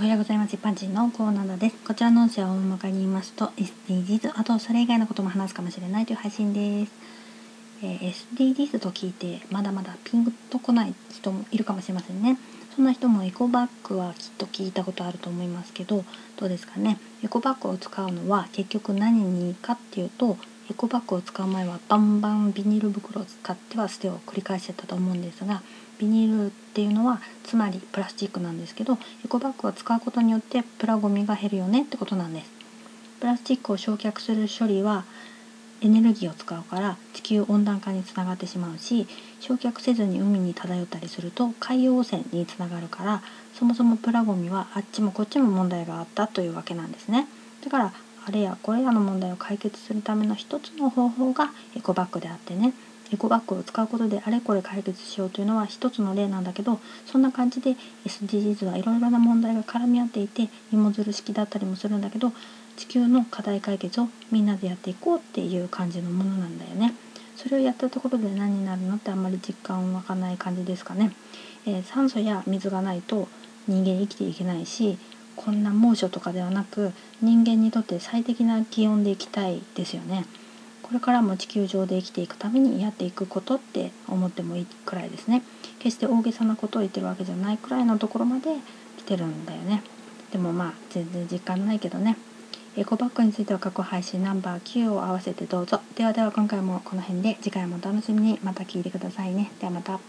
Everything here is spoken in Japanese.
おはようございます。一般人のコーナーです。こちらの音声を大まかに言いますと SDGs、 あとそれ以外のことも話すかもしれないという配信です。SDGs と聞いてまだまだピンとこない人もいるかもしれませんね。そんな人もエコバッグはきっと聞いたことあると思いますけど、どうですかね。エコバッグを使うのは結局何にかっていうと、エコバッグを使う前はバンバンビニール袋を使っては捨てを繰り返してたと思うんですが、ビニールっていうのはつまりプラスチックなんですけど、エコバッグを使うことによってプラゴミが減るよねってことなんです。プラスチックを焼却する処理はエネルギーを使うから地球温暖化につながってしまうし、焼却せずに海に漂ったりすると海洋汚染につながるから、そもそもプラゴミはあっちもこっちも問題があったというわけなんですね。だからあれやこれらの問題を解決するための一つの方法がエコバッグであってね、エコバッグを使うことであれこれ解決しようというのは一つの例なんだけど、そんな感じで SDGs はいろいろな問題が絡み合っていて芋づる式だったりもするんだけど、地球の課題解決をみんなでやっていこうっていう感じのものなんだよね。それをやったところで何になるのってあんまり実感湧かない感じですかね。酸素や水がないと人間生きていけないし、こんな猛暑とかではなく人間にとって最適な気温で生きたいですよね。これからも地球上で生きていくためにやっていくことって思ってもいいくらいですね。決して大げさなことを言ってるわけじゃないくらいのところまで来てるんだよね。でもまあ全然実感ないけどね。エコバッグについては過去配信ナンバー9を合わせてどうぞ。では今回もこの辺で、次回もお楽しみに。また聞いてくださいね。ではまた。